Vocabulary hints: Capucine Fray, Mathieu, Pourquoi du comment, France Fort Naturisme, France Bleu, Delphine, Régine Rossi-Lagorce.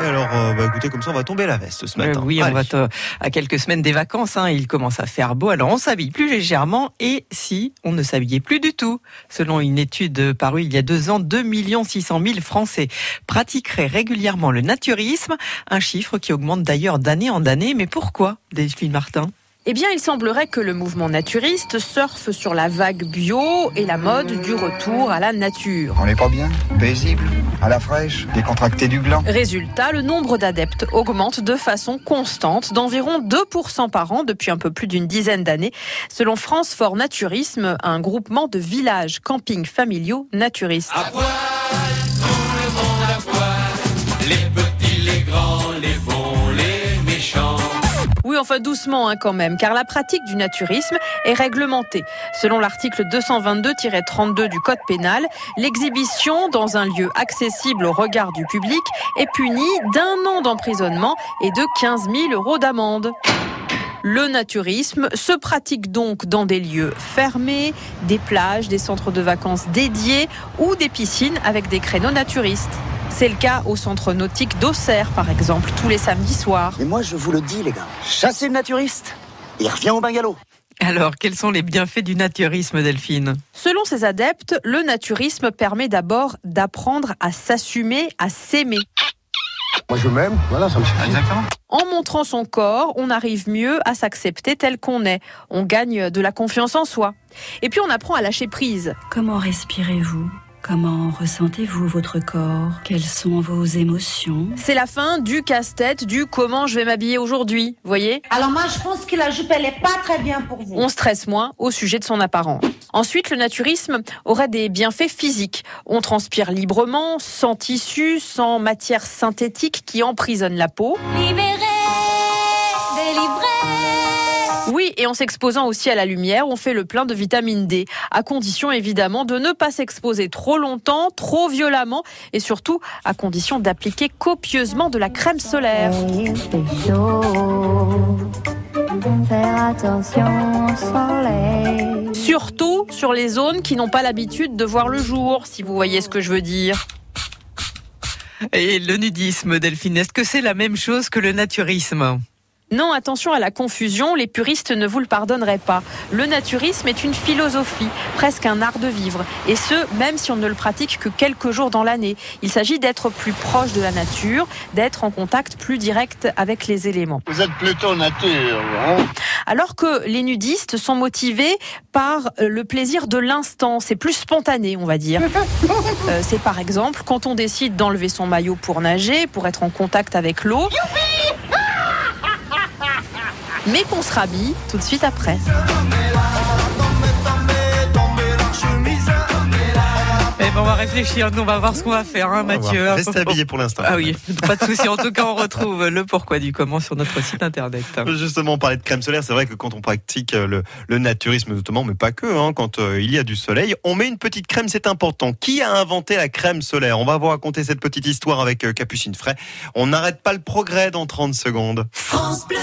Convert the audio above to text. Alors, écoutez, comme ça, on va tomber la veste ce matin. Oui, allez. On va à quelques semaines des vacances. Hein, il commence à faire beau, alors on s'habille plus légèrement. Et si on ne s'habillait plus du tout? Selon une étude parue il y a 2 ans, 2 600 000 Français pratiqueraient régulièrement le naturisme. Un chiffre qui augmente d'ailleurs d'année en année. Mais pourquoi, Delphine Martin? Eh bien, il semblerait que le mouvement naturiste surfe sur la vague bio et la mode du retour à la nature. On n'est pas bien, paisible, à la fraîche, décontracté du gland. Résultat, le nombre d'adeptes augmente de façon constante d'environ 2% par an depuis un peu plus d'une dizaine d'années, selon France Fort Naturisme, un groupement de villages, campings familiaux naturistes. À poil, tout le monde à poil, les petits, les grands, les bons, les méchants. Oui, enfin doucement hein, quand même, car la pratique du naturisme est réglementée. Selon l'article 222-32 du Code pénal, l'exhibition dans un lieu accessible au regard du public est punie d'1 an d'emprisonnement et de 15 000 € d'amende. Le naturisme se pratique donc dans des lieux fermés, des plages, des centres de vacances dédiés ou des piscines avec des créneaux naturistes. C'est le cas au centre nautique d'Auxerre, par exemple, tous les samedis soirs. Et moi, je vous le dis, les gars, chassez le naturiste, il revient au bungalow. Alors, quels sont les bienfaits du naturisme, Delphine? Selon ses adeptes, le naturisme permet d'abord d'apprendre à s'assumer, à s'aimer. Moi, je m'aime, voilà, ça me suffit. Exactement. En montrant son corps, on arrive mieux à s'accepter tel qu'on est. On gagne de la confiance en soi. Et puis, on apprend à lâcher prise. Comment respirez-vous ? Comment ressentez-vous votre corps? Quelles sont vos émotions? C'est la fin du casse-tête du comment je vais m'habiller aujourd'hui, voyez? Alors moi je pense que la jupe elle est pas très bien pour vous. On stresse moins au sujet de son apparence. Ensuite le naturisme aurait des bienfaits physiques. On transpire librement, sans tissu, sans matière synthétique qui emprisonne la peau. Libéré, délivré. Oui, et en s'exposant aussi à la lumière, on fait le plein de vitamine D, à condition évidemment de ne pas s'exposer trop longtemps, trop violemment, et surtout à condition d'appliquer copieusement de la crème solaire. Il fait chaud, faire attention au soleil. Surtout sur les zones qui n'ont pas l'habitude de voir le jour, si vous voyez ce que je veux dire. Et le nudisme, Delphine, est-ce que c'est la même chose que le naturisme ? Non, attention à la confusion, les puristes ne vous le pardonneraient pas. Le naturisme est une philosophie, presque un art de vivre. Et ce, même si on ne le pratique que quelques jours dans l'année. Il s'agit d'être plus proche de la nature, d'être en contact plus direct avec les éléments. Vous êtes plutôt nature, hein ? Alors que les nudistes sont motivés par le plaisir de l'instant. C'est plus spontané, on va dire. C'est par exemple quand on décide d'enlever son maillot pour nager, pour être en contact avec l'eau. Mais qu'on se rhabille tout de suite après. Eh ben on va réfléchir, nous on va voir ce qu'on va faire, hein, Mathieu. Reste habillé pour l'instant. Ah oui, pas de souci. En tout cas, on retrouve le pourquoi du comment sur notre site internet. Justement, on parlait de crème solaire. C'est vrai que quand on pratique le naturisme, notamment, mais pas que, hein, quand il y a du soleil, on met une petite crème, c'est important. Qui a inventé la crème solaire? On va vous raconter cette petite histoire avec Capucine Fray. On n'arrête pas le progrès dans 30 secondes. France Bleu.